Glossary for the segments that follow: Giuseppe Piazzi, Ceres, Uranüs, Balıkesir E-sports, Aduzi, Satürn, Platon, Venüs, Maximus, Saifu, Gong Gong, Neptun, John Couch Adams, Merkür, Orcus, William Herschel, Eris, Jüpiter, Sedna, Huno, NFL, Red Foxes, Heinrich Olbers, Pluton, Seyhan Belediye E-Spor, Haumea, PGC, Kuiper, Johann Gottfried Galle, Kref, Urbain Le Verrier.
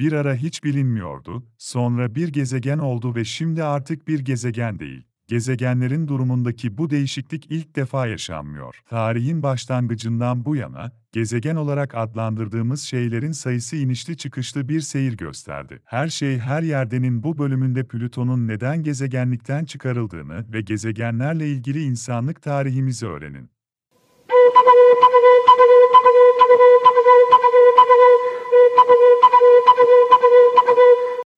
bir ara hiç bilinmiyordu, sonra bir gezegen oldu ve şimdi artık bir gezegen değil. Gezegenlerin durumundaki bu değişiklik ilk defa yaşanmıyor. Tarihin başlangıcından bu yana, gezegen olarak adlandırdığımız şeylerin sayısı inişli çıkışlı bir seyir gösterdi. Her şey her yerdenin bu bölümünde Plüton'un neden gezegenlikten çıkarıldığını ve gezegenlerle ilgili insanlık tarihimizi öğrenin.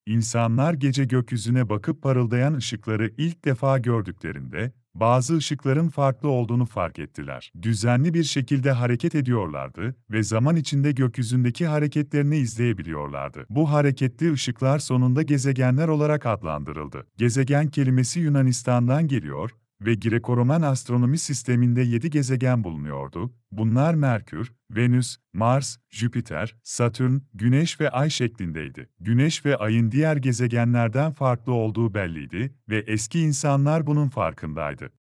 İnsanlar gece gökyüzüne bakıp parıldayan ışıkları ilk defa gördüklerinde, bazı ışıkların farklı olduğunu fark ettiler. Düzenli bir şekilde hareket ediyorlardı ve zaman içinde gökyüzündeki hareketlerini izleyebiliyorlardı. Bu hareketli ışıklar sonunda gezegenler olarak adlandırıldı. Gezegen kelimesi Yunanistan'dan geliyor ve Greko-Roman astronomi sisteminde 7 gezegen bulunuyordu. Bunlar Merkür, Venüs, Mars, Jüpiter, Satürn, Güneş ve Ay şeklindeydi. Güneş ve Ay'ın diğer gezegenlerden farklı olduğu belliydi ve eski insanlar bunun farkındaydı.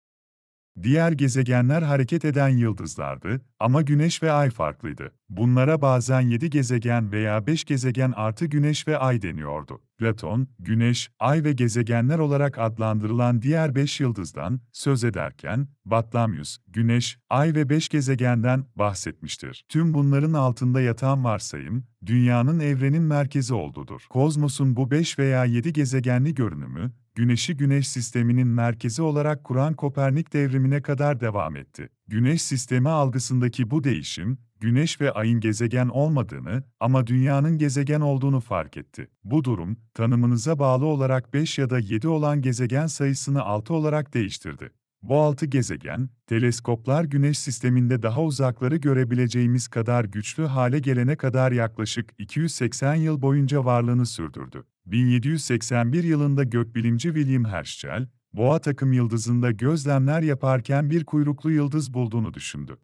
Diğer gezegenler hareket eden yıldızlardı ama Güneş ve Ay farklıydı. Bunlara bazen 7 gezegen veya 5 gezegen artı Güneş ve Ay deniyordu. Platon, Güneş, Ay ve gezegenler olarak adlandırılan diğer 5 yıldızdan söz ederken, Batlamyus, Güneş, Ay ve 5 gezegenden bahsetmiştir. Tüm bunların altında yatan varsayım, dünyanın evrenin merkezi olduğudur. Kozmosun bu 5 veya 7 gezegenli görünümü, Güneş'i Güneş sisteminin merkezi olarak kuran Kopernik devrimine kadar devam etti. Güneş sistemi algısındaki bu değişim, Güneş ve Ay'ın gezegen olmadığını ama dünyanın gezegen olduğunu fark etti. Bu durum, tanımınıza bağlı olarak 5 ya da 7 olan gezegen sayısını 6 olarak değiştirdi. Bu 6 gezegen, teleskoplar Güneş sisteminde daha uzakları görebileceğimiz kadar güçlü hale gelene kadar yaklaşık 280 yıl boyunca varlığını sürdürdü. 1781 yılında gökbilimci William Herschel, Boğa takım yıldızında gözlemler yaparken bir kuyruklu yıldız bulduğunu düşündü.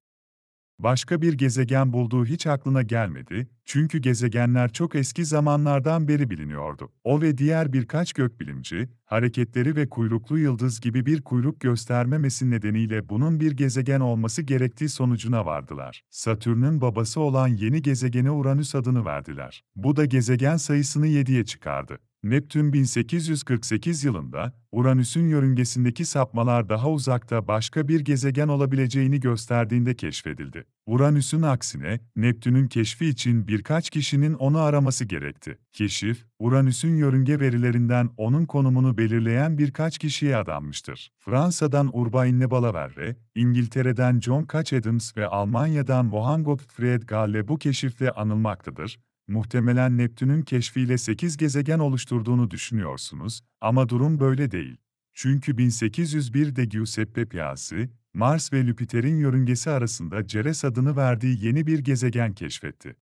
Başka bir gezegen bulduğu hiç aklına gelmedi, çünkü gezegenler çok eski zamanlardan beri biliniyordu. O ve diğer birkaç gökbilimci, hareketleri ve kuyruklu yıldız gibi bir kuyruk göstermemesi nedeniyle bunun bir gezegen olması gerektiği sonucuna vardılar. Satürn'ün babası olan yeni gezegene Uranüs adını verdiler. Bu da gezegen sayısını 7'ye çıkardı. Neptün 1848 yılında, Uranüs'ün yörüngesindeki sapmalar daha uzakta başka bir gezegen olabileceğini gösterdiğinde keşfedildi. Uranüs'ün aksine, Neptün'ün keşfi için birkaç kişinin onu araması gerekti. Keşif, Uranüs'ün yörünge verilerinden onun konumunu belirleyen birkaç kişiye adanmıştır. Fransa'dan Urbain Le Verrier, İngiltere'den John Couch Adams ve Almanya'dan Johann Gottfried Galle bu keşifle anılmaktadır. Muhtemelen Neptün'ün keşfiyle 8 gezegen oluşturduğunu düşünüyorsunuz ama durum böyle değil. Çünkü 1801'de Giuseppe Piazzi, Mars ve Jüpiter'in yörüngesi arasında Ceres adını verdiği yeni bir gezegen keşfetti.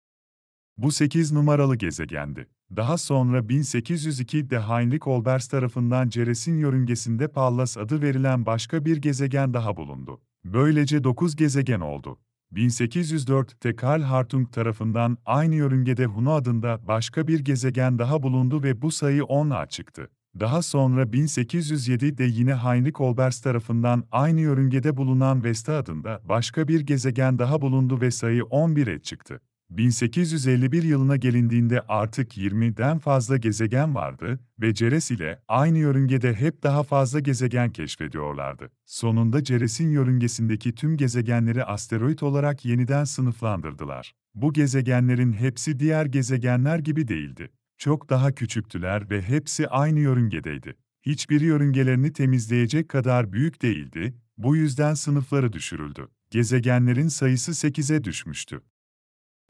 Bu 8 numaralı gezegendi. Daha sonra 1802'de Heinrich Olbers tarafından Ceres'in yörüngesinde Pallas adı verilen başka bir gezegen daha bulundu. Böylece 9 gezegen oldu. 1804 Tekal Hartung tarafından aynı yörüngede Huno adında başka bir gezegen daha bulundu ve bu sayı 10'a çıktı. Daha sonra 1807'de yine Heinrich Olbers tarafından aynı yörüngede bulunan Vesta adında başka bir gezegen daha bulundu ve sayı 11'e çıktı. 1851 yılına gelindiğinde artık 20'den fazla gezegen vardı ve Ceres ile aynı yörüngede hep daha fazla gezegen keşfediyorlardı. Sonunda Ceres'in yörüngesindeki tüm gezegenleri asteroid olarak yeniden sınıflandırdılar. Bu gezegenlerin hepsi diğer gezegenler gibi değildi. Çok daha küçüktüler ve hepsi aynı yörüngedeydi. Hiçbiri yörüngelerini temizleyecek kadar büyük değildi, bu yüzden sınıfları düşürüldü. Gezegenlerin sayısı 8'e düşmüştü.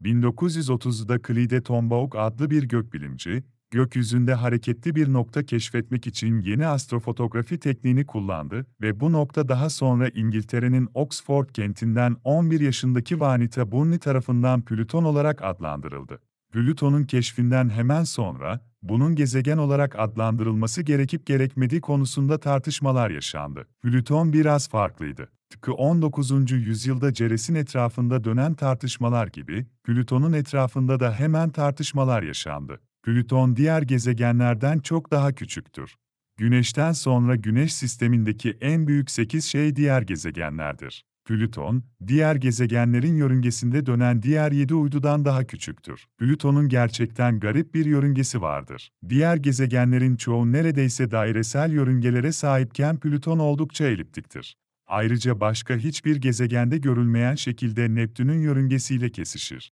1930'da Clyde Tombaugh adlı bir gökbilimci, gökyüzünde hareketli bir nokta keşfetmek için yeni astrofotografi tekniğini kullandı ve bu nokta daha sonra İngiltere'nin Oxford kentinden 11 yaşındaki Vanita Burnie tarafından Plüton olarak adlandırıldı. Plüton'un keşfinden hemen sonra, bunun gezegen olarak adlandırılması gerekip gerekmediği konusunda tartışmalar yaşandı. Plüton biraz farklıydı. Tıpkı 19. yüzyılda Ceres'in etrafında dönen tartışmalar gibi, Plüton'un etrafında da hemen tartışmalar yaşandı. Plüton diğer gezegenlerden çok daha küçüktür. Güneş'ten sonra Güneş sistemindeki en büyük 8 şey diğer gezegenlerdir. Plüton, diğer gezegenlerin yörüngesinde dönen diğer 7 uydudan daha küçüktür. Plüton'un gerçekten garip bir yörüngesi vardır. Diğer gezegenlerin çoğu neredeyse dairesel yörüngelere sahipken Plüton oldukça eliptiktir. Ayrıca başka hiçbir gezegende görülmeyen şekilde Neptün'ün yörüngesiyle kesişir.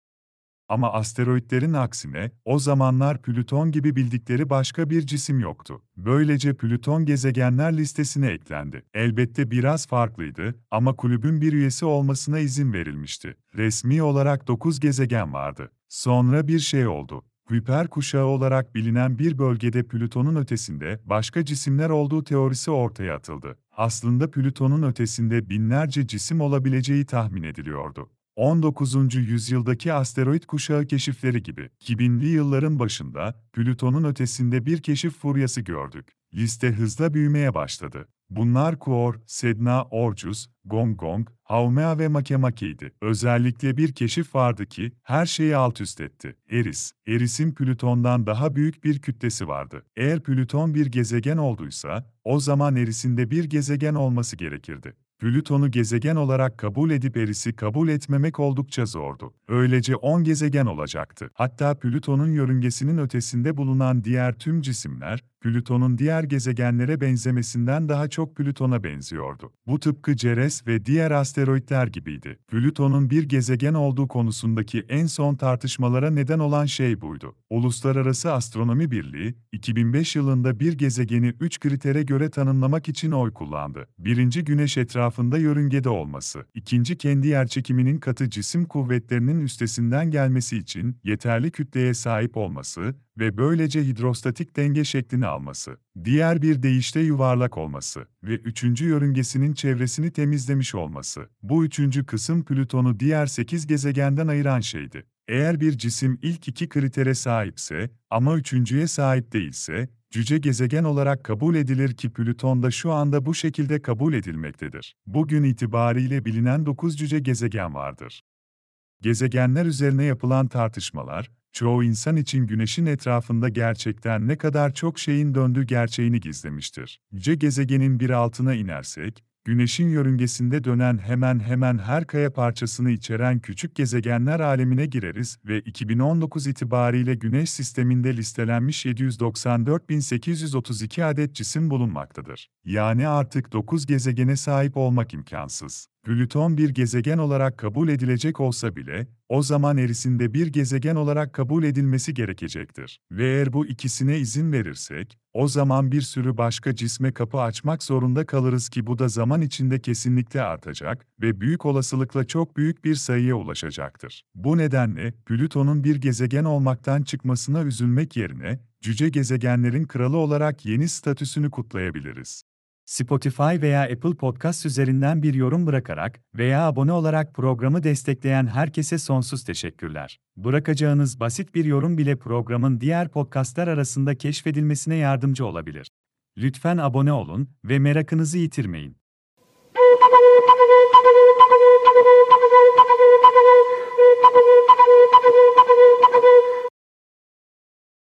Ama asteroitlerin aksine, o zamanlar Plüton gibi bildikleri başka bir cisim yoktu. Böylece Plüton gezegenler listesine eklendi. Elbette biraz farklıydı ama kulübün bir üyesi olmasına izin verilmişti. Resmi olarak 9 gezegen vardı. Sonra bir şey oldu. Kuiper kuşağı olarak bilinen bir bölgede Plüton'un ötesinde başka cisimler olduğu teorisi ortaya atıldı. Aslında Plüton'un ötesinde binlerce cisim olabileceği tahmin ediliyordu. 19. yüzyıldaki asteroid kuşağı keşifleri gibi 2000'li yılların başında Plüton'un ötesinde bir keşif furyası gördük. Liste hızla büyümeye başladı. Bunlar Quaoar, Sedna, Orcus, Gong Gong, Haumea ve Makemake'ydi. Özellikle bir keşif vardı ki her şeyi alt üst etti. Eris. Eris'in Plüton'dan daha büyük bir kütlesi vardı. Eğer Plüton bir gezegen olduysa, o zaman Eris'in de bir gezegen olması gerekirdi. Plüton'u gezegen olarak kabul edip Eris'i kabul etmemek oldukça zordu. Öylece 10 gezegen olacaktı. Hatta Plüton'un yörüngesinin ötesinde bulunan diğer tüm cisimler, Plüton'un diğer gezegenlere benzemesinden daha çok Plüton'a benziyordu. Bu tıpkı Ceres ve diğer asteroitler gibiydi. Plüton'un bir gezegen olduğu konusundaki en son tartışmalara neden olan şey buydu. Uluslararası Astronomi Birliği, 2005 yılında bir gezegeni 3 kritere göre tanımlamak için oy kullandı. 1. Güneş etrafında yörüngede olması, 2. kendi yerçekiminin katı cisim kuvvetlerinin üstesinden gelmesi için yeterli kütleye sahip olması ve böylece hidrostatik denge şeklini alması, diğer bir deyişle yuvarlak olması ve 3. yörüngesinin çevresini temizlemiş olması. Bu 3. kısım Plüton'u diğer 8 gezegenden ayıran şeydi. Eğer bir cisim ilk 2 kritere sahipse ama 3.'ye sahip değilse, cüce gezegen olarak kabul edilir ki Plüton da şu anda bu şekilde kabul edilmektedir. Bugün itibariyle bilinen 9 cüce gezegen vardır. Gezegenler üzerine yapılan tartışmalar, çoğu insan için Güneş'in etrafında gerçekten ne kadar çok şeyin döndüğü gerçeğini gizlemiştir. Cüce gezegenin bir altına inersek, Güneş'in yörüngesinde dönen hemen hemen her kaya parçasını içeren küçük gezegenler alemine gireriz ve 2019 itibariyle Güneş sisteminde listelenmiş 794.832 adet cisim bulunmaktadır. Yani artık 9 gezegene sahip olmak imkansız. Plüton bir gezegen olarak kabul edilecek olsa bile, o zaman Eris'in de bir gezegen olarak kabul edilmesi gerekecektir. Ve eğer bu ikisine izin verirsek, o zaman bir sürü başka cisme kapı açmak zorunda kalırız ki bu da zaman içinde kesinlikle artacak ve büyük olasılıkla çok büyük bir sayıya ulaşacaktır. Bu nedenle, Plüton'un bir gezegen olmaktan çıkmasına üzülmek yerine, cüce gezegenlerin kralı olarak yeni statüsünü kutlayabiliriz. Spotify veya Apple Podcasts üzerinden bir yorum bırakarak veya abone olarak programı destekleyen herkese sonsuz teşekkürler. Bırakacağınız basit bir yorum bile programın diğer podcastlar arasında keşfedilmesine yardımcı olabilir. Lütfen abone olun ve merakınızı yitirmeyin.